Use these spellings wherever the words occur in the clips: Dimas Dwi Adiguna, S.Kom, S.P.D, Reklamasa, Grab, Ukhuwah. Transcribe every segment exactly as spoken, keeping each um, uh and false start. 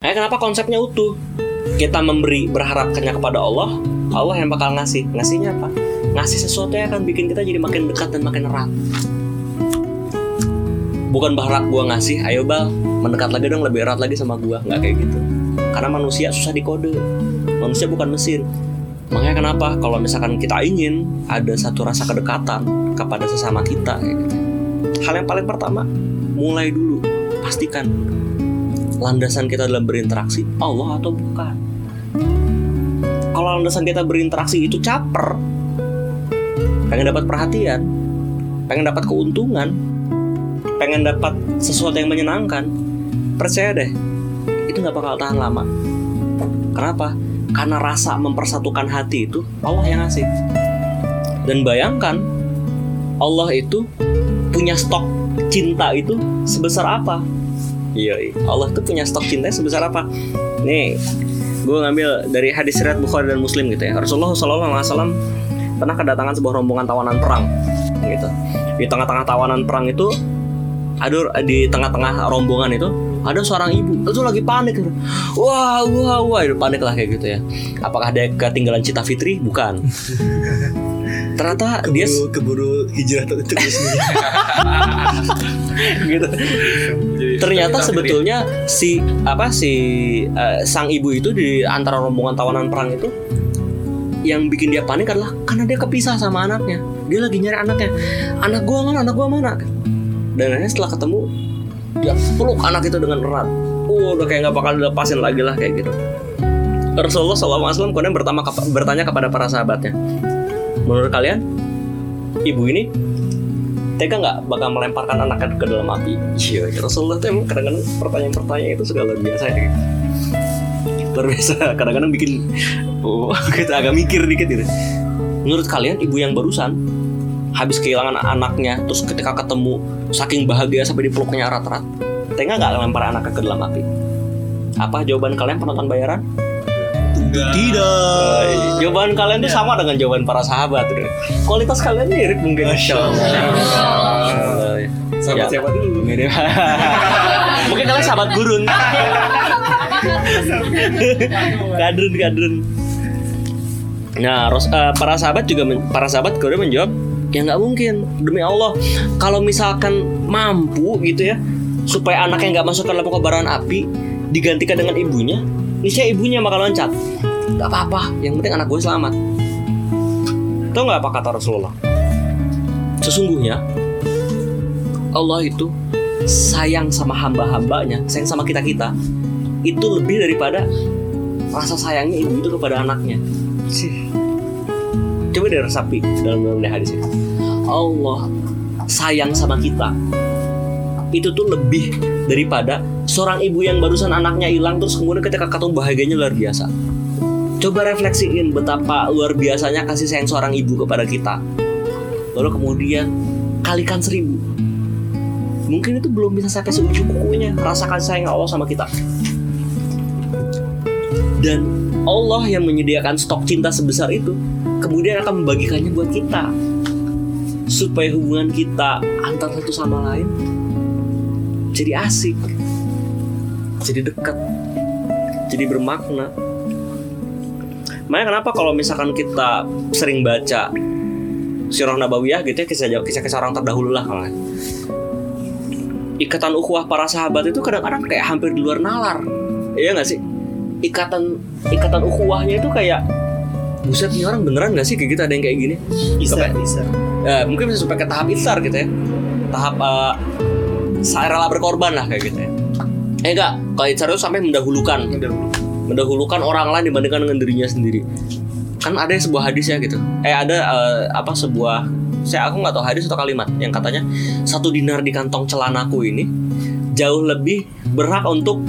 Nah, kenapa konsepnya utuh? Kita memberi berharapnya kepada Allah, Allah yang bakal ngasih. Ngasihnya apa? Ngasih sesuatu yang akan bikin kita jadi makin dekat dan makin erat. Bukan berharap gue ngasih, ayo Bal, mendekat lagi dong, lebih erat lagi sama gue. Gak kayak gitu. Karena manusia susah dikode. Manusia bukan mesin. Makanya kenapa? Kalau misalkan kita ingin ada satu rasa kedekatan kepada sesama kita, kayak gitu. Hal yang paling pertama, mulai dulu. Pastikan landasan kita dalam berinteraksi Allah atau bukan. Kalau landasan kita berinteraksi itu caper, pengen dapat perhatian, pengen dapat keuntungan, pengen dapat sesuatu yang menyenangkan, percaya deh, itu gak bakal tahan lama. Kenapa? Karena rasa mempersatukan hati itu Allah yang ngasih. Dan bayangkan Allah itu punya stok cinta itu sebesar apa. Iya, Allah tuh punya stok cinta sebesar apa? Nih, gue ngambil dari hadis riwayat Bukhari dan Muslim gitu ya. Rasulullah Sallallahu Alaihi Wasallam pernah kedatangan sebuah rombongan tawanan perang, gitu. Di tengah-tengah tawanan perang itu, aduh, di tengah-tengah rombongan itu ada seorang ibu, itu lagi panik. Wah, wah, wah, itu panik lah kayak gitu ya. Apakah dia ketinggalan cita fitri? Bukan. Ternyata keburu, dia keburu hijrah terus gitu. Jadi, ternyata sebetulnya ini. si apa si uh, sang ibu itu di antara rombongan tawanan perang itu yang bikin dia panik adalah karena dia kepisah sama anaknya. Dia lagi nyari anaknya. Anak gua mana? Anak gua mana? Dan akhirnya setelah ketemu dia peluk anak itu dengan erat. Oh, udah kayak enggak bakal dilepasin lagi lah kayak gitu. Rasulullah sallallahu alaihi wasallam kemudian bertanya, bertanya kepada para sahabatnya. Menurut kalian, ibu ini tega nggak bakal melemparkan anaknya ke dalam api? Iya, Rasulullah tuh emang kadang-kadang pertanyaan-pertanyaan itu sudah luar biasa ya. Luar biasa, kadang-kadang bikin oh, kita agak mikir dikit gitu. Menurut kalian, ibu yang barusan habis kehilangan anaknya, terus ketika ketemu saking bahagia sampai dipeluknya erat-erat, tega nggak melempar anaknya ke dalam api? Apa jawaban kalian penonton bayaran? Tidak. Tidak. Jawaban kalian tuh sama dengan jawaban para sahabat. Kualitas kalian mirip mungkin. Sahabat ya. Siapa dulu? Mirip. Mungkin kalian sahabat gurun. Kadrun kadrun. Nah, para sahabat juga para sahabat kemudian menjawab, ya nggak mungkin. Demi Allah, kalau misalkan mampu gitu ya, supaya anaknya nggak masuk ke dalam kobaran api, digantikan dengan ibunya. Niscaya ibunya bakal loncat. Gak apa-apa, yang penting anak gue selamat. Tahu gak apa kata Rasulullah? Sesungguhnya Allah itu sayang sama hamba-hambanya, sayang sama kita-kita, itu lebih daripada rasa sayangnya ibu itu kepada anaknya. Coba deh resapi dalam-dalam hadis ini. Allah sayang sama kita itu tuh lebih daripada seorang ibu yang barusan anaknya hilang terus kemudian ketika ketemu bahagianya luar biasa. Coba refleksiin betapa luar biasanya kasih sayang seorang ibu kepada kita. Lalu kemudian kalikan seribu. Mungkin itu belum bisa sampai seujung kukunya rasa kasih sayang Allah sama kita. Dan Allah yang menyediakan stok cinta sebesar itu kemudian akan membagikannya buat kita supaya hubungan kita antar satu sama lain jadi asik, jadi dekat, jadi bermakna. Makanya kenapa kalau misalkan kita sering baca Sirah Nabawiyah gitu ya, kisah-kisah orang terdahulu lah kan. Ikatan ukhuwah para sahabat itu kadang-kadang kayak hampir di luar nalar. Iya enggak sih? Ikatan ikatan ukhuwahnya itu kayak buset nih orang beneran enggak sih kayak gitu ada yang kayak gini? Bisa bisa. Ya, mungkin bisa sampai ke tahap isar gitu ya. Tahap uh, saya rela berkorban lah kayak gitu ya. Eh enggak, kalau serius sampai mendahulukan Mendahulukan orang lain dibandingkan dengan dirinya sendiri. Kan ada sebuah hadis ya gitu. Eh ada uh, apa sebuah saya aku gak tahu hadis atau kalimat yang katanya satu dinar di kantong celanaku ini jauh lebih berhak untuk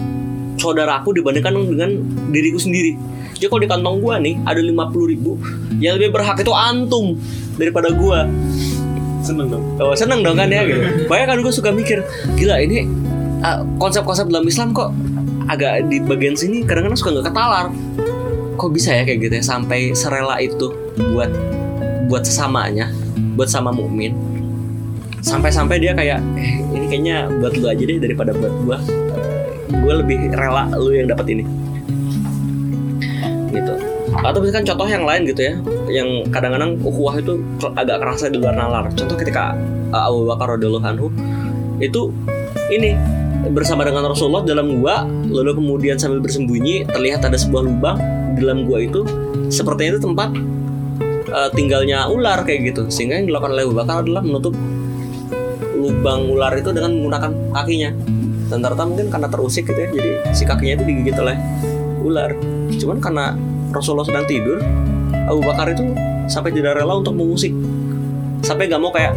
saudaraku dibandingkan dengan diriku sendiri. Jadi kalau di kantong gua nih ada lima puluh ribu, yang lebih berhak itu antum daripada gua. Seneng dong. Oh, seneng dong kan ya gitu. Banyak kan gue suka mikir, gila ini uh, konsep-konsep dalam Islam kok agak di bagian sini kadang-kadang suka nggak ketalar. Kok bisa ya kayak gitu ya sampai serela itu buat buat sesamanya, buat sama mukmin. Sampai-sampai dia kayak eh, ini kayaknya buat lu aja deh daripada buat gua. gue lebih rela lu yang dapat ini gitu. Atau misalkan contoh yang lain gitu ya, yang kadang-kadang ukhuwah itu agak kerasa di luar nalar. Contoh ketika Abu Bakar radhiyallahu anhu itu ini bersama dengan Rasulullah dalam gua, lalu kemudian sambil bersembunyi terlihat ada sebuah lubang di dalam gua itu, sepertinya itu tempat uh, tinggalnya ular kayak gitu. Sehingga yang dilakukan oleh Abu Bakar adalah menutup lubang ular itu dengan menggunakan kakinya. Dan ternyata mungkin karena terusik gitu ya, jadi si kakinya itu digigit oleh ular. Cuman karena Rasulullah sedang tidur, Abu Bakar itu sampai tidak rela untuk mengusik, sampai nggak mau kayak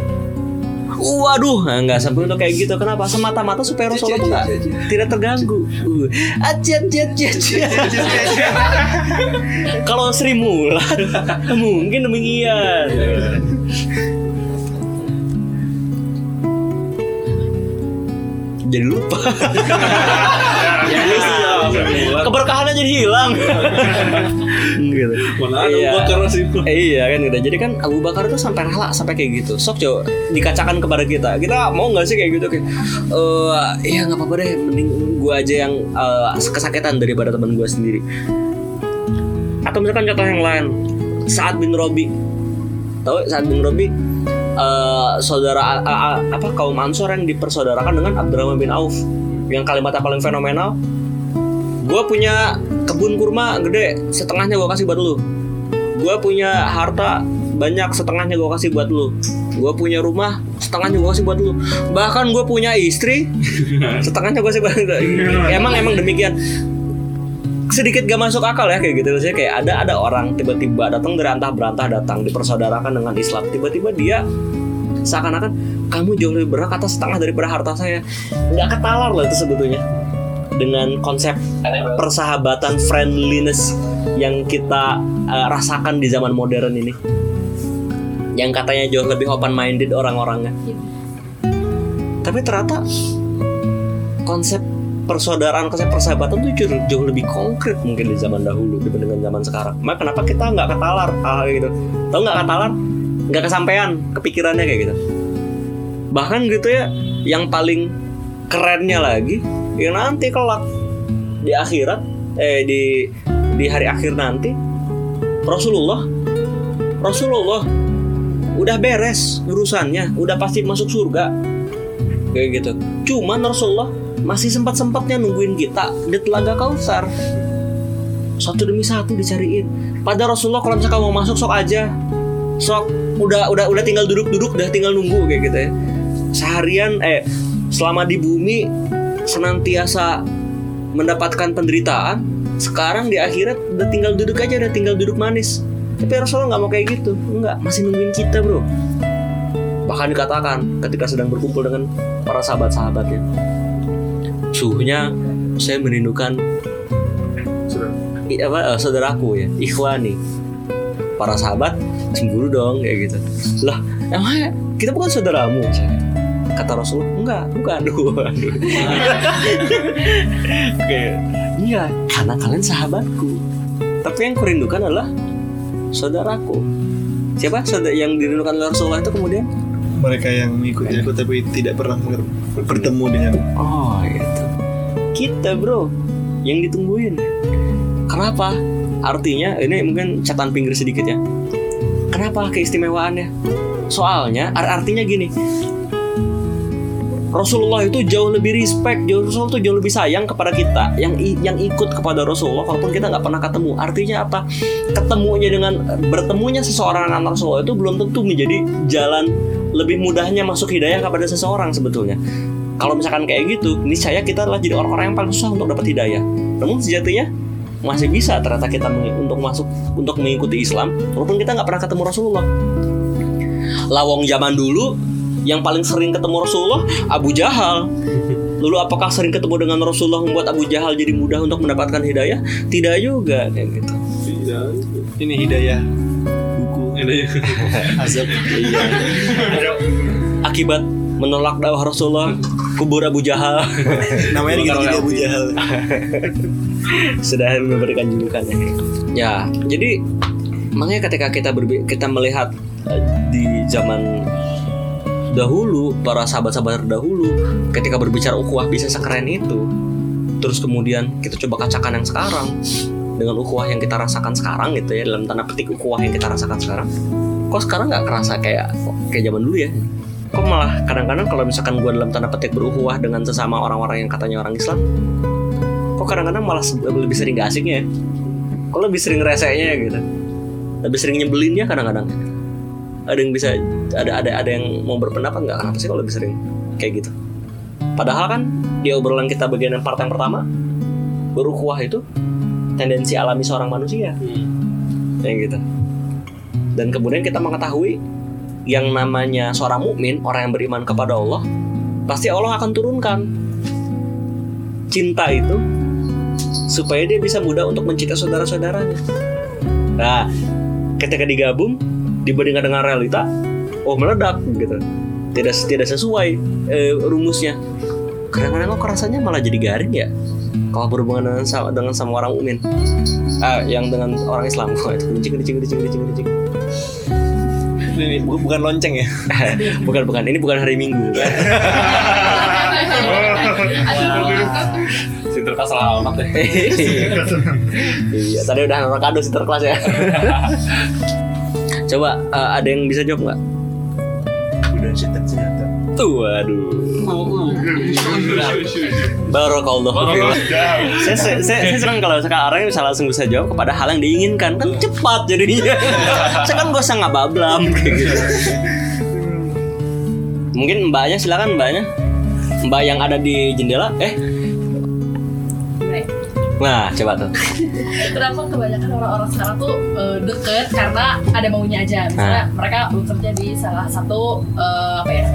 waduh, nah, nggak sampai untuk kayak gitu. Kenapa? Semata-mata supaya Rasulullah tuh nggak tidak terganggu. Ajiat, ajiat, ajiat. Kalau Sri Mulat mungkin demikian. Jadi lupa. Keberkahannya jadi hilang. Gitu. Mana ada Abu Bakar itu. Iya kan gitu. Jadi kan Abu Bakar itu sampai rela sampai kayak gitu. Sok coba dikacakan kepada kita. Kita mau enggak sih kayak gitu? Kayak uh, ya enggak apa-apa deh, mending gua aja yang uh, kesakitan daripada teman gua sendiri. Atau misalkan contoh yang lain, Sa'ad bin Rabi. Tahu Sa'ad bin Rabi? Uh, saudara uh, apa kaum Ansor yang dipersaudarakan dengan Abdurrahman bin Auf. Yang kalimatnya paling fenomenal, gue punya kebun kurma gede, setengahnya gue kasih buat lu. Gue punya harta banyak, setengahnya gue kasih buat lu. Gue punya rumah, setengahnya gue kasih buat lu. Bahkan gue punya istri, setengahnya gue kasih buat lu. Emang emang demikian. Sedikit gak masuk akal ya kayak gitu. Maksudnya kayak ada ada orang tiba-tiba datang dari antah berantah datang dipersaudarakan dengan Islam. Tiba-tiba dia seakan-akan kamu jauh lebih berhak atas setengah daripada harta saya. Nggak ketalar loh itu sebetulnya. Dengan konsep persahabatan friendliness yang kita uh, rasakan di zaman modern ini, yang katanya jauh lebih open minded orang-orangnya, ya. Tapi ternyata konsep persaudaraan, konsep persahabatan itu jauh, jauh lebih konkret mungkin di zaman dahulu dibandingkan zaman sekarang. Makanya kenapa kita nggak ketalar ah, gitu. Tahu nggak ketalar, nggak kesampean kepikirannya kayak gitu. Bahkan gitu ya, yang paling kerennya lagi, ya nanti kelak di akhirat eh di di hari akhir nanti Rasulullah Rasulullah udah beres urusannya, udah pasti masuk surga kayak gitu. Cuman Rasulullah masih sempat-sempatnya nungguin kita di Telaga Kausar, satu demi satu dicariin. Padahal Rasulullah kalau misalkan mau masuk sok aja, sok udah udah udah tinggal duduk-duduk, udah tinggal nunggu kayak gitu ya. Seharian eh selama di bumi senantiasa mendapatkan penderitaan, sekarang di akhirat udah tinggal duduk aja, udah tinggal duduk manis. Tapi Rasulullah nggak mau kayak gitu, nggak, masih nungguin kita bro. Bahkan dikatakan ketika sedang berkumpul dengan para sahabat-sahabatnya, suhunya saya merindukan apa eh, saudaraku ya, ikhwani. Para sahabat cemburu dong kayak gitu. Lah emang kita bukan saudaramu? Kata Rasulullah, enggak, bukan. Aduh, aduh. Oke, iya, karena kalian sahabatku. Tapi yang kurindukan adalah saudaraku. Siapa saudara yang dirindukan oleh Rasulullah itu kemudian? Mereka yang mengikuti aku tapi tidak pernah bertemu dengan. Oh, gitu. Kita bro, yang ditungguin. Kenapa? Artinya, ini mungkin catatan pinggir sedikit ya. Kenapa keistimewaannya? Soalnya, artinya gini. Rasulullah itu jauh lebih respect, jauh Rasulullah itu jauh lebih sayang kepada kita yang yang ikut kepada Rasulullah walaupun kita nggak pernah ketemu. Artinya apa? Ketemunya dengan bertemunya seseorang dengan Rasulullah itu belum tentu menjadi jalan lebih mudahnya masuk hidayah kepada seseorang sebetulnya. Kalau misalkan kayak gitu, niscaya kita adalah jadi orang-orang yang paling susah untuk dapat hidayah. Namun sejatinya masih bisa ternyata kita untuk masuk untuk mengikuti Islam walaupun kita nggak pernah ketemu Rasulullah. Lawong zaman dulu yang paling sering ketemu Rasulullah Abu Jahal. Lalu apakah sering ketemu dengan Rasulullah membuat Abu Jahal jadi mudah untuk mendapatkan hidayah? Tidak juga kayak gitu. Tidak. Ini hidayah buku hidayah. Azab. Iya. Akibat menolak dakwah Rasulullah, kubur Abu Jahal. Namanya gitu-gitu Abu Jahal. Sudah memberikan julukannya. Ya, jadi makanya ketika kita berbe- kita melihat uh, di zaman dahulu, para sahabat-sahabat dahulu ketika berbicara ukhuwah bisa sekeren itu. terus kemudian kita coba kacakan yang sekarang dengan ukhuwah yang kita rasakan sekarang gitu ya, dalam tanda petik ukhuwah yang kita rasakan sekarang, kok sekarang nggak kerasa kayak kayak zaman dulu ya? Kok malah kadang-kadang kalau misalkan gue dalam tanda petik berukhuwah dengan sesama orang-orang yang katanya orang Islam, kok kadang-kadang malah lebih sering nggak asiknya ya? Kok lebih sering resenya gitu, lebih sering nyebelinnya kadang-kadang. Ada yang bisa ada ada ada yang mau berpendapat nggak kenapa sih kalau lebih sering kayak gitu? Padahal kan di obrolan kita bagian part yang pertama, berukhuwah itu tendensi alami seorang manusia, hmm. yang gitu. Dan kemudian kita mengetahui yang namanya seorang mukmin, orang yang beriman kepada Allah, pasti Allah akan turunkan cinta itu supaya dia bisa mudah untuk mencintai saudara-saudaranya. Nah, ketika digabung dibandingkan dengan realita, oh meledak gitu. Tidak tidak sesuai eh, rumusnya. Kadang-kadang kok rasanya malah jadi garing ya kalau berhubungan dengan sama, dengan sama orang mukmin, ah, yang dengan orang Islam. Kok itu kencing kencing kencing kencing kencing. Ini bukan lonceng ya? bukan bukan. Ini bukan hari Minggu. Sinterklas salah alamat deh. Iya, tadi udah nonton kado Sinterklas ya. Coba uh, ada yang bisa jawab enggak? Udah cetek-cetek. Tuh, aduh. Barakallahu fiik. Saya saya saya senang kalau sekarang bisa langsung bisa jawab kepada hal yang diinginkan, kan cepat jadinya. Saya kan gak usah ngabablam kayak gitu. Mungkin mbaknya, silakan mbaknya. Mbak yang ada di jendela, eh. Nah, coba tuh. Kenapa kebanyakan orang-orang sekarang tuh uh, deket karena ada maunya aja. Misalnya nah. mereka bekerja di salah satu uh, apa ya?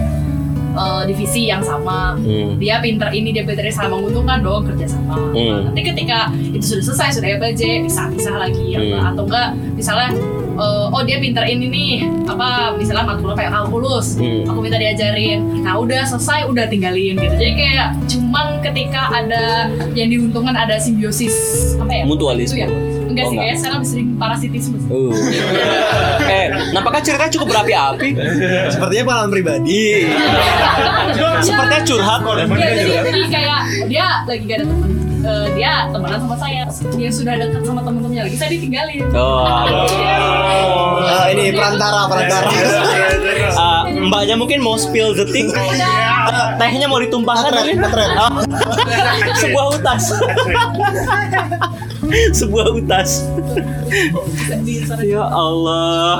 Uh, divisi yang sama, hmm. dia pinter ini, dia pinter ini, sangat menguntungkan dong kerja sama. hmm. Nanti ketika itu sudah selesai, sudah E B J, pisah-pisah lagi, hmm. atau enggak misalnya uh, oh dia pinter ini nih, apa misalnya matkulnya kayak kalkulus, hmm. aku minta diajarin, nah udah selesai, udah tinggalin gitu. Jadi kayak cuman ketika ada yang diuntungkan, ada simbiosis apa ya, mutualisme ya? Enggak oh, sih, kayak sekarang sering parasitisme. Uh. eh, nampaknya cerita cukup berapi-api. Sepertinya pengalaman pribadi. Sepertinya curhat. Iya, jadi, jadi kayak dia lagi gak ada teman. Uh, dia temenan sama saya. Dia sudah dekat sama teman-temannya lagi, saya ditinggalin. Oh. uh, ini perantara, perantara. uh, mbaknya mungkin mau spill the tea. Tehnya mau ditumpahkan mungkin. Sebuah utas. Sebuah utas. Ya Allah,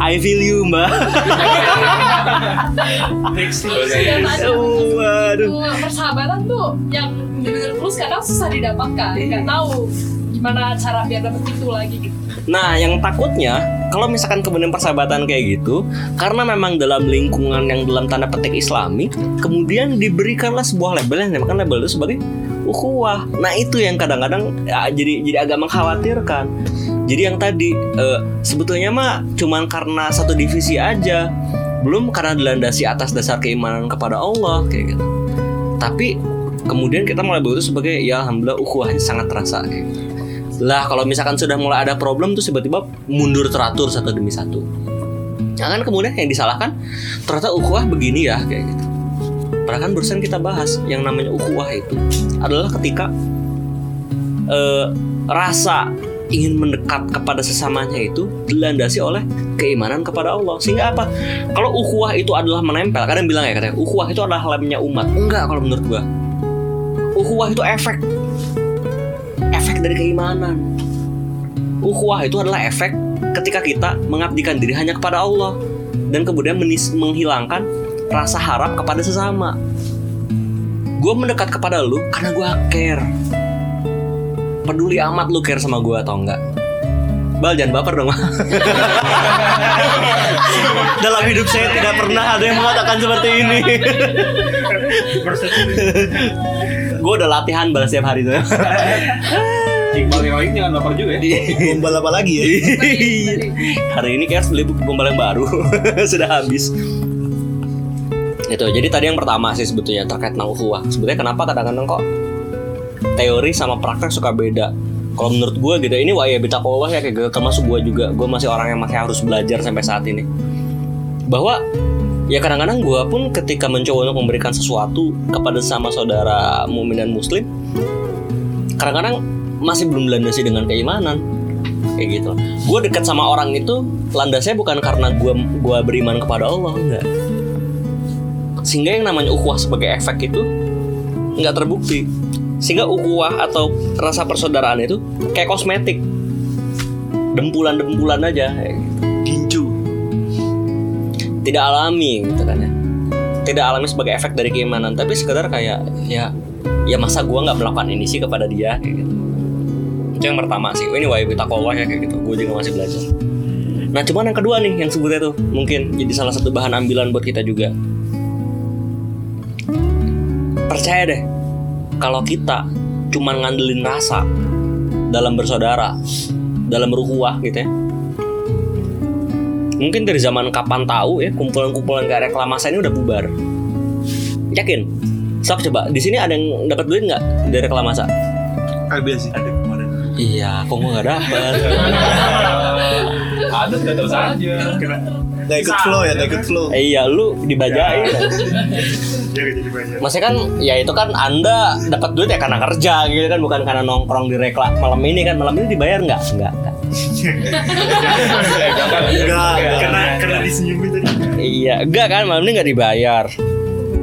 I feel you mbak. Persahabatan tuh yang benar-benar terus kadang susah didapatkan, nggak tahu gimana cara biar dapet itu lagi gitu. Nah, yang takutnya kalau misalkan kemudian persahabatan kayak gitu, karena memang dalam lingkungan yang dalam tanda petik Islami, kemudian diberikanlah sebuah label yang dinamakan label itu sebagai ukhuwah. Nah, itu yang kadang-kadang ya, jadi jadi agak mengkhawatirkan. Jadi yang tadi eh, sebetulnya mah cuman karena satu divisi aja, belum karena dilandasi atas dasar keimanan kepada Allah kayak gitu. Tapi kemudian kita mulai berusaha sebagai ya alhamdulillah ukhuwahnya sangat terasa kayak gitu. Lah kalau misalkan sudah mulai ada problem tuh tiba-tiba mundur teratur satu demi satu. Jangan kemudian yang disalahkan ternyata ukhuwah begini ya kayak gitu. Padahal kan barusan kita bahas yang namanya ukhuwah itu adalah ketika eh, rasa ingin mendekat kepada sesamanya itu dilandasi oleh keimanan kepada Allah. Sehingga apa? Kalau ukhuwah itu adalah menempel, kadang bilang ya katanya ukhuwah itu adalah lemnya umat. Enggak, kalau menurut gua ukhuwah itu efek efek dari keimanan. Ukhuwah itu adalah efek ketika kita mengabdikan diri hanya kepada Allah dan kemudian menis- menghilangkan rasa harap kepada sesama. Gue mendekat kepada lu karena gue care, peduli amat lu care sama gue atau enggak. Bal, jangan baper dong. Dalam hidup saya tidak pernah ada yang mengatakan seperti ini. Gue udah latihan balas setiap hari tuh. Iqbal Heroik jangan baper juga ya. Gombal apa lagi ya? Hari ini kayak harus beli gombal yang baru. Sudah habis. Itu. Jadi tadi yang pertama sih sebetulnya terkait dengan ukhuwah. Sebetulnya kenapa kadang-kadang kok teori sama praktek suka beda. Kalau menurut gue gitu, ini wah ya beta kolah ya kayak gitu. Termasuk gue juga, gue masih orang yang masih harus belajar sampai saat ini. Bahwa ya kadang-kadang gue pun ketika mencoba untuk memberikan sesuatu kepada sama saudara mu'min dan muslim, kadang-kadang masih belum dilandasi dengan keimanan kayak gitu. Gue dekat sama orang itu landasnya bukan karena gue gue beriman kepada Allah, enggak. Sehingga yang namanya ukhuwah sebagai efek itu nggak terbukti. Sehingga ukhuwah atau rasa persaudaraan itu kayak kosmetik, dempulan-dempulan aja, gincu, tidak alami gitu kan ya, tidak alami sebagai efek dari keimanan, tapi sekedar kayak ya ya masa gue nggak melakukan ini sih kepada dia kayak gitu. Itu yang pertama sih, anyway taqwa ya kayak gitu, gue juga masih belajar. Nah cuman yang kedua nih yang sebutnya tuh mungkin jadi salah satu bahan ambilan buat kita juga. Percaya deh, kalau kita cuma ngandelin rasa dalam bersaudara, dalam berukhuwah gitu ya, mungkin dari zaman kapan tahu ya kumpulan-kumpulan kayak Reklamasa ini udah bubar. Yakin? Sok coba, di sini ada yang dapat duit nggak dari Reklamasa? Ada sih, ada kemarin. Iya, kok gue nggak dapat? Ada nggak tahu saja. Nggak ikut flow ya, nggak ikut flow. Iya, lu dibajain. Maksudnya kan, ya itu kan Anda dapat duit ya karena kerja gitu kan, bukan karena nongkrong di rekla malam ini kan. Malam ini dibayar nggak? Nggak kan? Nggak, karena karena disenyumin tadi. Iya, nggak kan? Malam ini nggak dibayar.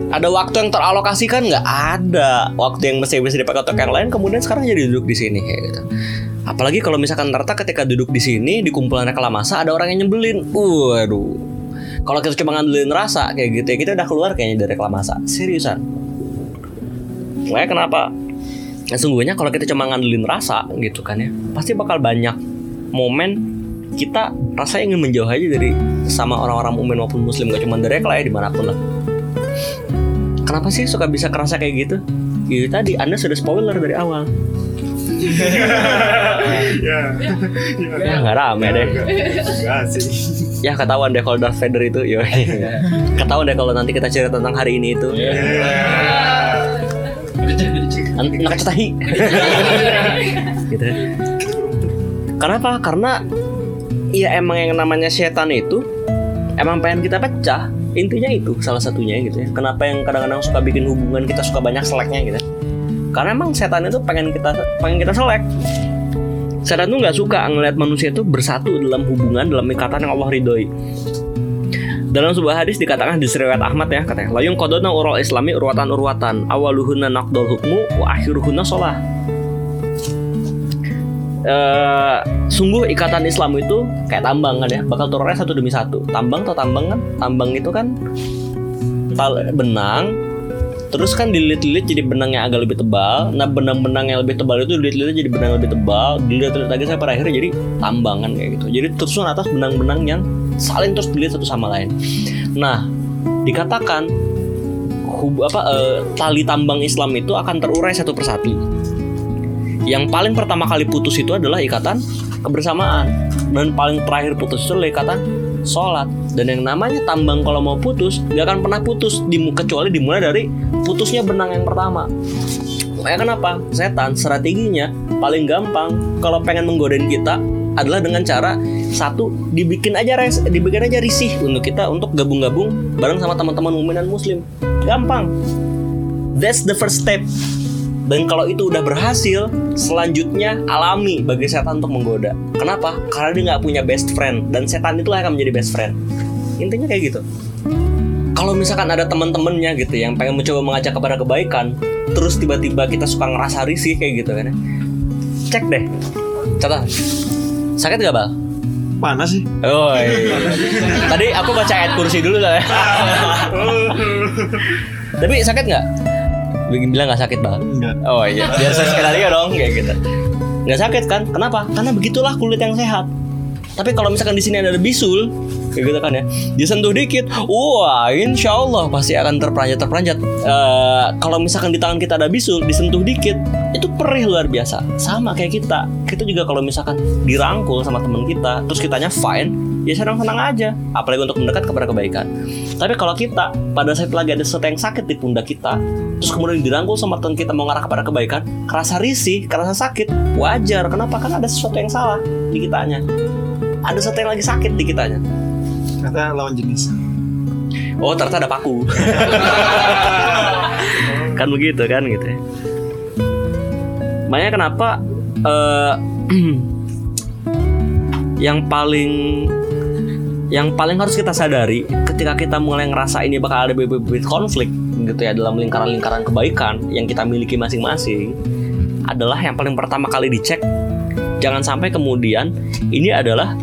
Ada waktu yang teralokasikan nggak? Ada. Waktu yang masih bisa dipakai untuk yang lain, kemudian sekarang jadi duduk di sini kayak gitu. Apalagi kalau misalkan ternyata ketika duduk di sini di kumpulan Reklamasa ada orang yang nyebelin. Waduh. Kalau kita cuma ngandelin rasa kayak gitu ya, kita udah keluar kayaknya dari Reklamasa. Seriusan. Makanya kenapa? Nah, sungguhnya kalau kita cuma ngandelin rasa gitu kan ya, pasti bakal banyak momen kita rasanya ingin menjauh aja dari sama orang-orang mukmin maupun muslim, gak cuma dari rekla ya, dimanapun lah. Kenapa sih suka bisa kerasa kayak gitu? Gitu tadi, Anda sudah spoiler dari awal. Ya, ya nggak rame deh. Ya ketahuan deh kalau Darth Vader itu, yo. Ketahuan deh kalau nanti kita cerita tentang hari ini itu. Anak cetahi. Gitu. Kenapa? Karena ya emang yang namanya setan itu emang pengen kita pecah. Intinya itu salah satunya gitu ya. Kenapa yang kadang-kadang suka bikin hubungan kita suka banyak seleknya gitu. Karena emang setan itu pengen kita pengen kita selek. Setan tuh nggak suka ngelihat manusia itu bersatu dalam hubungan, dalam ikatan yang Allah ridhoi. Dalam sebuah hadis dikatakan di riwayat Ahmad ya, katanya la yunqaduna ural islami urwatan urwatan awaluhunna naqdul hukmu wa akhiruhunna shalah. Uh, sungguh ikatan Islam itu kayak tambang kan ya, bakal turunnya satu demi satu. Tambang atau tambang kan? Tambang itu kan benang. Terus kan dililit-lilit jadi benangnya agak lebih tebal. Nah benang-benang yang lebih tebal itu dililit-lilit jadi benang lebih tebal. Dililit-lilit lagi sampai akhirnya jadi tambangan kayak gitu. Jadi tersusun atas benang-benang yang saling terus dililit satu sama lain. Nah dikatakan hub, apa, e, tali tambang Islam itu akan terurai satu persatu. Yang paling pertama kali putus itu adalah ikatan kebersamaan. Dan paling terakhir putus itu adalah ikatan sholat. Dan yang namanya tambang kalau mau putus gak akan pernah putus dimu, kecuali dimulai dari putusnya benang yang pertama. Makanya kenapa? Setan strateginya paling gampang kalau pengen menggodain kita adalah dengan cara satu, dibikin aja res, dibikin aja risih untuk kita untuk gabung-gabung bareng sama teman-teman mukmin dan muslim. Gampang. That's the first step. Dan kalau itu udah berhasil, selanjutnya alami bagi setan untuk menggoda. Kenapa? Karena dia nggak punya best friend. Dan setan itulah yang akan menjadi best friend. Intinya kayak gitu. Kalau misalkan ada teman-temannya gitu yang pengen mencoba mengajak kepada kebaikan, terus tiba-tiba kita suka ngerasa risih kayak gitu kan? Cek deh. Catat. Sakit nggak bal? Panas sih. Oh iya. Tadi aku baca ayat kursi dulu lah. Tapi sakit nggak? Bikin bilang nggak sakit banget. Enggak. Oh iya. Biasa sekali ya dong kayak gitu. Nggak sakit kan? Kenapa? Karena begitulah kulit yang sehat. Tapi kalau misalkan di sini ada bisul, kayak gitu kan ya, disentuh dikit, wah insya Allah pasti akan terperanjat terperanjat. Uh, kalau misalkan di tangan kita ada bisul, disentuh dikit, itu perih luar biasa. Sama kayak kita. Kita juga kalau misalkan dirangkul sama teman kita, terus kitanya fine, ya senang-senang aja. Apalagi untuk mendekat kepada kebaikan. Tapi kalau kita pada saat lagi ada sesuatu yang sakit di pundak kita, terus kemudian dirangkul sama teman kita mengarah kepada kebaikan, kerasa risih, kerasa sakit, wajar. Kenapa? Kan ada sesuatu yang salah di kitanya. Ada sesuatu yang lagi sakit di kitanya. Ternyata lawan jenis. Oh ternyata ada paku. Kan begitu kan gitu ya. Makanya kenapa uh, yang paling yang paling harus kita sadari ketika kita mulai ngerasa ini bakal ada bibit-bibit konflik gitu ya dalam lingkaran-lingkaran kebaikan yang kita miliki masing-masing, adalah yang paling pertama kali dicek, jangan sampai kemudian ini adalah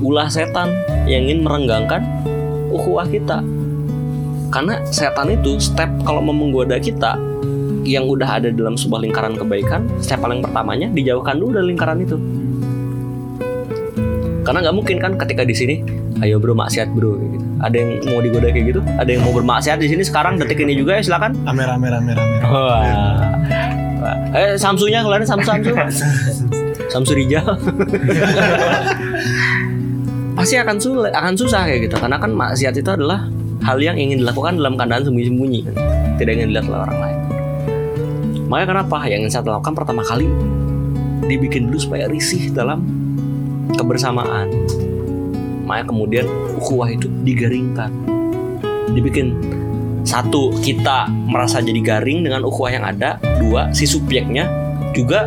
ulah setan yang ingin merenggangkan ukhuwah kita. Karena setan itu step kalau mau menggoda kita yang udah ada dalam sebuah lingkaran kebaikan, step paling pertamanya dijauhkan dulu dari lingkaran itu. Karena nggak mungkin kan ketika di sini, ayo bro maksiat bro, gitu. Ada yang mau digoda kayak gitu, ada yang mau bermaksiat di sini sekarang detik ini juga ya silakan. Amer amer amer amer. Wah. Eh Samsunya keluarin Samsu Samsu. Samsu Rijal. Pasti akan sulit, akan susah kayak gitu. Karena kan maksiat itu adalah hal yang ingin dilakukan dalam keadaan sembunyi-sembunyi, kan? Tidak ingin dilihat oleh orang lain. Makanya kenapa yang ingin saya lakukan pertama kali dibikin dulu supaya risih dalam kebersamaan. Makanya kemudian ukhuwah itu digaringkan, dibikin satu kita merasa jadi garing dengan ukhuwah yang ada, dua si subjeknya juga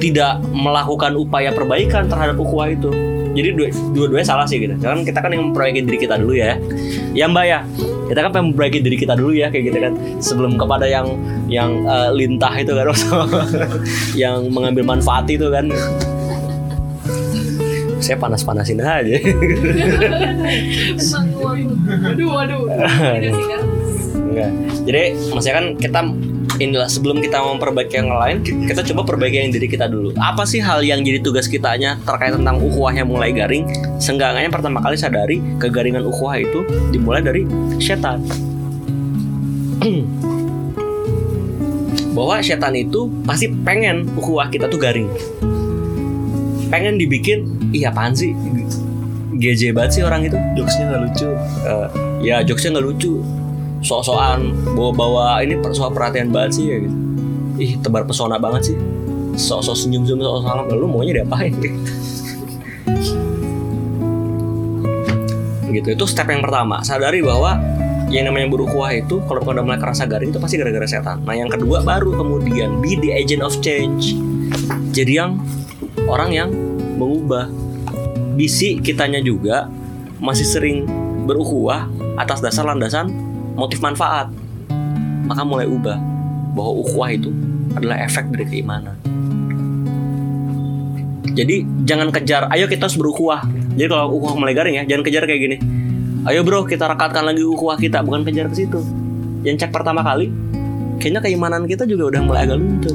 tidak melakukan upaya perbaikan terhadap ukhuwah itu. Jadi dua-duanya salah sih gitu. Jangan kita kan yang memperbaiki diri kita dulu ya, ya mbak ya. Kita kan pengen memperbaiki diri kita dulu ya kayak gitu kan, sebelum kepada yang yang uh, lintah itu kan, yang mengambil manfaat itu kan. Saya panas-panasin aja. Aduh, aduh. Enggak. Jadi maksudnya kan kita inilah, sebelum kita memperbaiki yang lain, kita coba perbaiki yang diri kita dulu. Apa sih hal yang jadi tugas kitanya terkait tentang ukhuwah yang mulai garing? Seenggaknya pertama kali sadari kegaringan ukhuwah itu dimulai dari setan. Bahwa setan itu pasti pengen ukhuwah kita tuh garing. Pengen dibikin, iya apaan sih, G J banget sih orang itu, jokesnya gak lucu. uh, Ya jokesnya gak lucu, sok-sokan, bawa-bawa ini soal perhatian banget sih ya, gitu. Ih tebar pesona banget sih, sok-sok senyum-senyum, sok salam, lu maunya diapain gitu. Gitu, itu step yang pertama, sadari bahwa yang namanya berukhuwah itu kalau udah mulai kerasa garing itu pasti gara-gara setan. Nah yang kedua baru kemudian be the agent of change, jadi yang orang yang mengubah. Bisi kitanya juga masih sering berukhuwah atas dasar landasan motif manfaat, maka mulai ubah bahwa ukhuwah itu adalah efek dari keimanan. Jadi jangan kejar, ayo kita harus berukhuwah. Jadi kalau ukhuwah mulai garing ya, jangan kejar kayak gini, ayo bro kita rekatkan lagi ukhuwah kita, bukan kejar ke situ. Yang cek pertama kali, kayaknya keimanan kita juga udah mulai agak luntur,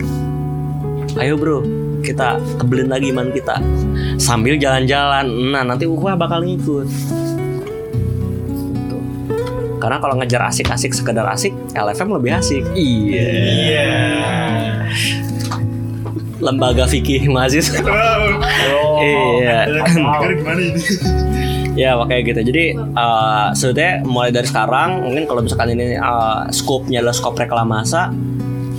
ayo bro kita kebelin lagi iman kita sambil jalan-jalan. Nah nanti ukhuwah bakal ngikut gitu. Karena kalau ngejar asik-asik sekedar asik, L F M lebih asik. Iya yeah. Lembaga fikih mahasiswa. Wow. Iya gimana ini? Ya makanya gitu. Jadi uh, sebetulnya mulai dari sekarang, mungkin kalau misalkan ini uh, scope-nya adalah scope Reklamasa,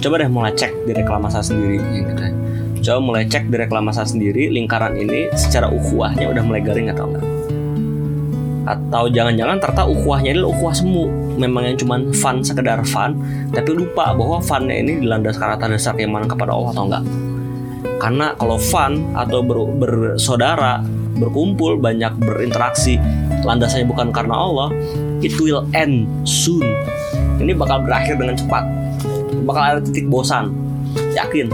coba deh mulai cek di Reklamasa sendiri gitu. Coba mulai cek di Reklamasa sendiri, lingkaran ini secara ukhuwahnya udah mulai garing atau enggak. Atau jangan-jangan ternyata ukhuwahnya ini ukhuwah semu, memang yang cuma fun, sekedar fun, tapi lupa bahwa funnya ini dilandaskan atas dasar keimanan kepada Allah atau enggak. Karena kalau fun atau ber- bersaudara, berkumpul, banyak berinteraksi, landasannya bukan karena Allah, it will end soon. Ini bakal berakhir dengan cepat, bakal ada titik bosan, yakin.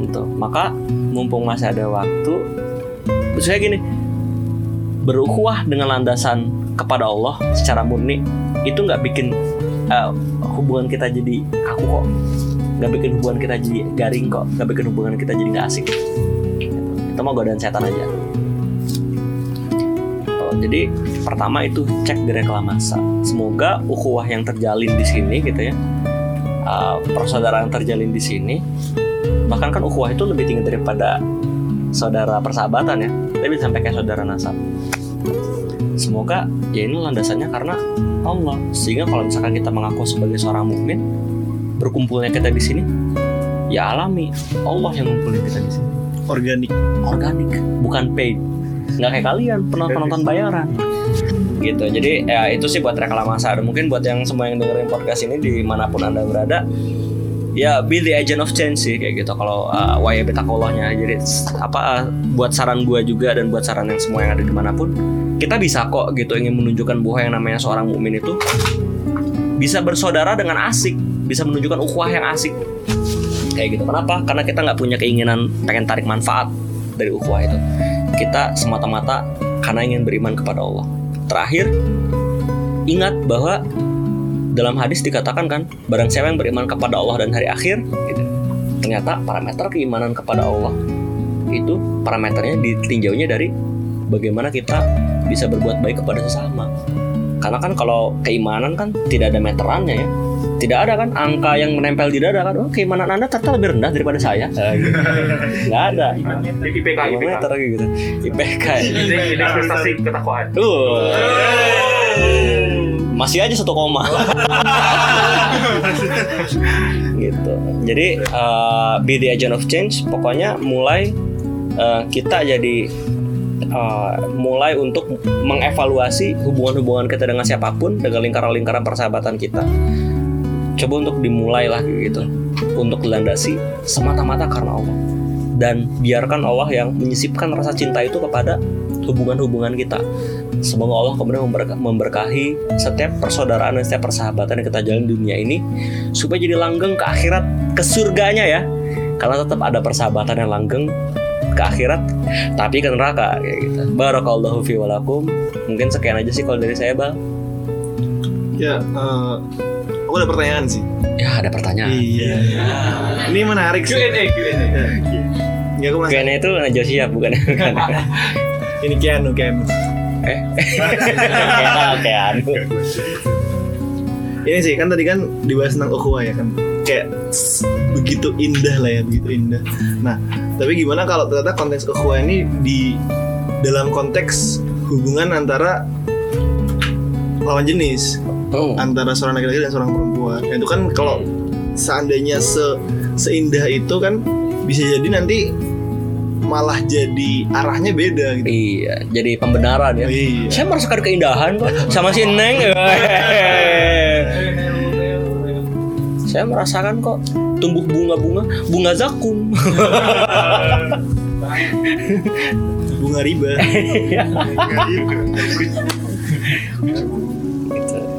Gitu. Maka mumpung masih ada waktu, maksudnya gini, berukhuwah dengan landasan kepada Allah secara murni itu nggak bikin uh, hubungan kita jadi kaku kok, nggak bikin hubungan kita jadi garing kok, nggak bikin hubungan kita jadi nggak asik. Itu mah godaan setan aja. Oh, jadi pertama itu cek di Reklamasa. Semoga ukhuwah yang terjalin di sini gitu ya, uh, persaudaraan yang terjalin di sini. Bahkan kan ukhuwah itu lebih tinggi daripada saudara persahabatan ya, lebih sampai kayak saudara nasab. Semoga ya ini landasannya karena Allah, sehingga kalau misalkan kita mengaku sebagai seorang mukmin, berkumpulnya kita di sini ya alami, Allah yang ngumpulin kita di sini. Organik, organik, bukan paid. Nggak kayak kalian penonton-penonton bayaran. Gitu. Jadi ya itu sih buat Reklamasa. Mungkin buat yang semua yang dengerin podcast ini dimanapun anda berada, ya be the agent of change sih kayak gitu. Kalau uh, waya betakullahnya, jadi apa uh, buat saran gue juga dan buat saran yang semua yang ada dimanapun, kita bisa kok gitu ingin menunjukkan bahwa yang namanya seorang mukmin itu bisa bersaudara dengan asik, bisa menunjukkan ukhuwah yang asik kayak gitu. Kenapa? Karena kita nggak punya keinginan pengen tarik manfaat dari ukhuwah itu. Kita semata-mata karena ingin beriman kepada Allah. Terakhir, ingat bahwa dalam hadis dikatakan kan, barang siapa yang beriman kepada Allah dan hari akhir gitu. Ternyata parameter keimanan kepada Allah itu parameternya ditinjaunya dari bagaimana kita bisa berbuat baik kepada sesama. Karena kan kalau keimanan kan tidak ada meterannya ya, tidak ada kan angka yang menempel di dada kan, oh keimanan Anda ternyata lebih rendah daripada saya, nggak ada. I P K meter gitu, I P K indeks prestasi ketakwaan. Masih aja satu koma. Gitu. Jadi uh, be the agent of change. Pokoknya mulai uh, kita jadi uh, mulai untuk mengevaluasi hubungan-hubungan kita dengan siapapun, dengan lingkaran-lingkaran persahabatan kita. Coba untuk dimulailah gitu, untuk dilandasi semata-mata karena Allah. Dan biarkan Allah yang menyisipkan rasa cinta itu kepada hubungan-hubungan kita. Semoga Allah kemudian memberkahi setiap persaudaraan dan setiap persahabatan yang kita jalin di dunia ini, supaya jadi langgeng ke akhirat, ke surganya ya. Karena tetap ada persahabatan yang langgeng ke akhirat, tapi ke neraka kayak gitu. Barakallahu fi walakum. Mungkin sekian aja sih kalau dari saya, Bang. Ya, uh, aku ada pertanyaan sih. Ya, ada pertanyaan. Iya. Ya. Ini menarik sih. Q and A, Q and A. Ya, aku merasa. Q and A itu Najwa siap bukan? bukan. Ini Kianu, Kianu. Eh, Kianu. Ini sih kan tadi kan dibahas tentang ukhuwah ya kan, kayak begitu indah lah ya, begitu indah. Nah, tapi gimana kalau ternyata konteks ukhuwah ini di dalam konteks hubungan antara lawan jenis, oh. antara seorang laki-laki dan seorang perempuan. Nah, itu kan kalau seandainya se seindah itu kan bisa jadi nanti malah jadi arahnya beda gitu. Iya, jadi pembenaran ya. Iya. Saya merasakan keindahan kok sama si Neng. Saya merasakan kok tumbuh bunga-bunga, bunga zakum. Bunga riba.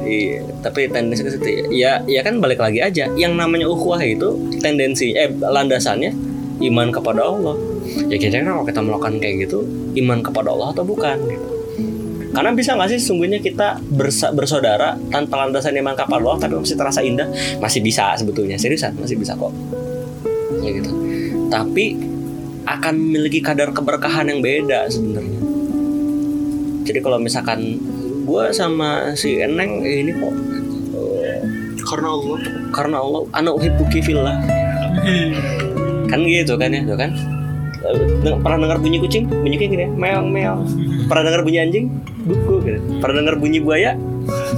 Iya, tapi tendensi ke situ ya, ya kan balik lagi aja. Yang namanya ukhuwah itu tendensi eh landasannya iman kepada Allah. Ya kira-kira kalau kita melakukan kayak gitu, iman kepada Allah atau bukan gitu. Karena bisa gak sih sesungguhnya kita bersa- bersaudara tanpa landasan iman kepada Allah tapi masih terasa indah? Masih bisa sebetulnya, seriusan masih bisa kok ya gitu. Tapi akan memiliki kadar keberkahan yang beda sebenarnya. Jadi kalau misalkan gue sama si Eneng eh, ini kok uh, Karena Allah Karena Allah ana uhibbuki fillah, kan gitu kan ya, kan? Pernah dengar bunyi kucing? Bunyinya gini ya, meong-meong. Pernah dengar bunyi anjing? Buku gitu. Pernah dengar bunyi buaya?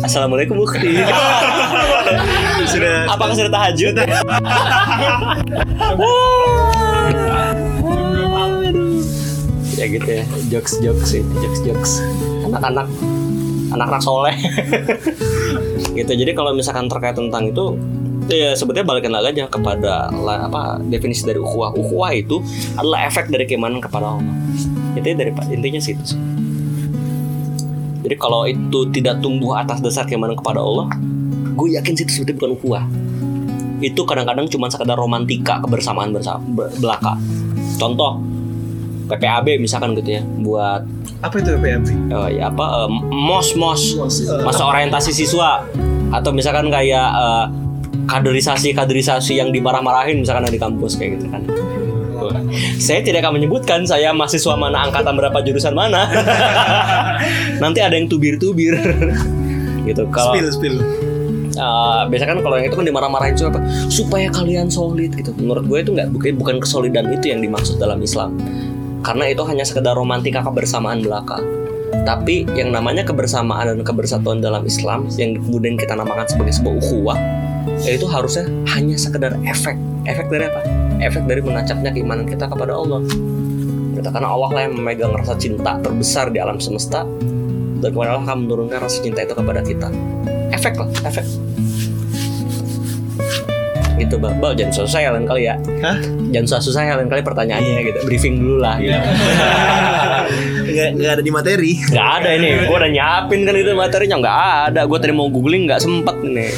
Assalamualaikum bukti. Sudah. Apakah sudah tahajud? Ya gitu ya, jokes-jokes sih, jokes-jokes anak-anak, anak-anak soleh. Gitu. Jadi kalau misalkan terkait tentang itu, ya sebetulnya balikin lagi aja kepada la, apa definisi dari ukhuwah. Ukhuwah itu adalah efek dari keimanan kepada Allah. Itu dari intinya sih itu. Jadi kalau itu tidak tumbuh atas dasar keimanan kepada Allah, gue yakin sih itu sebetulnya bukan ukhuwah. Itu kadang-kadang cuma sekadar romantika kebersamaan bersama belaka. Contoh P P A B misalkan gitu ya, buat apa itu P P A B? Oh ya apa um, mos-mos masa orientasi siswa, atau misalkan kayak uh, kaderisasi kaderisasi yang dimarah-marahin misalkan di kampus kayak gitu kan. Saya tidak akan menyebutkan saya mahasiswa mana, angkatan berapa, jurusan mana. Nanti ada yang tubir-tubir gitu. Kalau spill spill. Uh, biasanya kan kalau yang itu kan dimarah-marahin supaya apa? Supaya kalian solid gitu. Menurut gue itu nggak bukan bukan kesolidan itu yang dimaksud dalam Islam. Karena itu hanya sekedar romantika kebersamaan belaka. Tapi yang namanya kebersamaan dan kebersatuan dalam Islam yang kemudian kita namakan sebagai sebuah ukhuwah, ya itu harusnya hanya sekedar efek. Efek dari apa? Efek dari menancapnya keimanan kita kepada Allah. Karena Allah lah yang memegang rasa cinta terbesar di alam semesta, dan kemudian Allah akan menurunkan rasa cinta itu kepada kita. Efek lah, efek. gitu, Mbak. Mbak jangan susah ya lain kali ya. Hah? Jangan susah-susah ya lain kali pertanyaannya gitu. Briefing dulu lah gitu. Enggak enggak ada di materi. Enggak ada ini. Gua udah nyiapin kan itu materinya enggak ada. Gua tadi mau googling enggak sempet nih.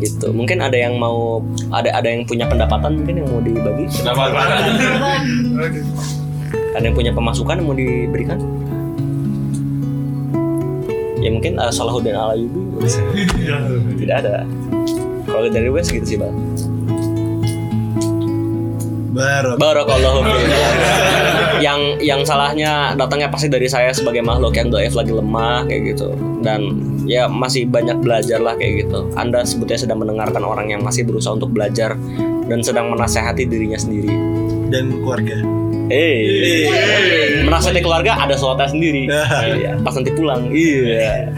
Gitu. Mungkin ada yang mau ada ada yang punya pendapatan mungkin yang mau dibagi. Pendapatan. Ada yang punya pemasukan yang mau diberikan? Ya mungkin uh, Salahuddin Alayubi tidak ada. Kalau dari West gitu sih, Pak. Barok. Barokallahu fiik. Yang yang salahnya datangnya pasti dari saya sebagai makhluk yang doif lagi lemah kayak gitu. Dan ya masih banyak belajar lah kayak gitu. Anda sebetulnya sedang mendengarkan orang yang masih berusaha untuk belajar dan sedang menasehati dirinya sendiri dan keluarga. Eh, hey. hey. Menasihati keluarga ada suara sendiri. Iya, pas nanti pulang. Iya.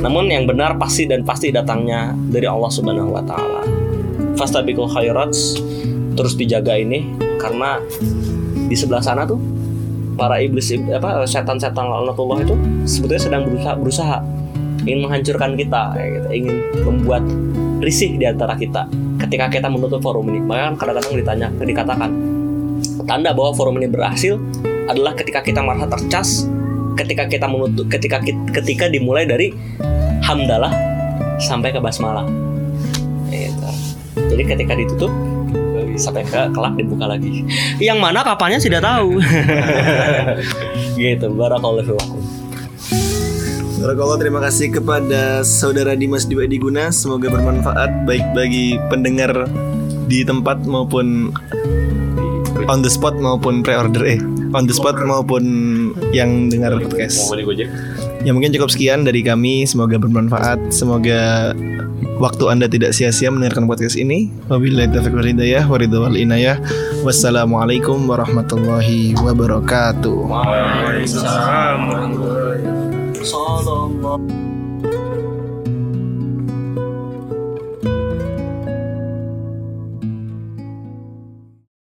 Namun yang benar pasti dan pasti datangnya dari Allah Subhanahu wa taala. Fastabiqul khairats, terus dijaga ini karena di sebelah sana tuh para iblis apa setan-setan laknatullah itu sebetulnya sedang berusaha berusaha ingin menghancurkan kita, ingin membuat risih di antara kita ketika kita menutup forum ini. Makanya kadang-kadang ditanya, dikatakan tanda bahwa forum ini berhasil adalah ketika kita merasa tercas, ketika kita menutup, ketika ketika dimulai dari hamdalah sampai ke basmalah. Gitu. Jadi ketika ditutup sampai ke kelak dibuka lagi. Yang mana kapannya tidak tahu. Gitu. Barakallahu fiikum. Barakallahu, terima kasih kepada saudara Dimas Dwi Adiguna. Semoga bermanfaat baik bagi pendengar di tempat maupun on the spot maupun pre-order eh on the spot maupun yang dengar podcast. Ya mungkin cukup sekian dari kami, semoga bermanfaat, semoga waktu Anda tidak sia-sia mendengarkan podcast ini. Wabillahi taufiq wal hidayah wa ridha wal inayah. Wassalamualaikum warahmatullahi wabarakatuh. Waalaikumsalam warahmatullahi wabarakatuh.